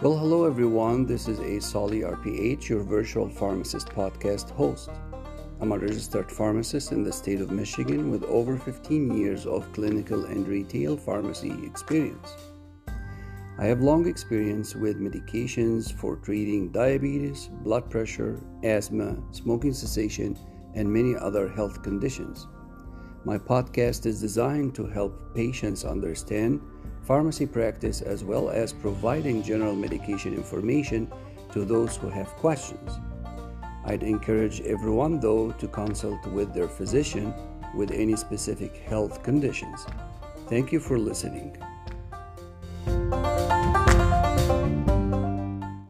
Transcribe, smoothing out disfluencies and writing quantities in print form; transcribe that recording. Well, hello everyone, this is Asali RPH, your virtual pharmacist podcast host. I'm a registered pharmacist in the state of Michigan with over 15 years of clinical and retail pharmacy experience. I have long experience with medications for treating diabetes, blood pressure, asthma, smoking cessation, and many other health conditions. My podcast is designed to help patients understand pharmacy practice as well as providing general medication information to those who have questions. I'd encourage everyone, though, to consult with their physician with any specific health conditions. Thank you for listening.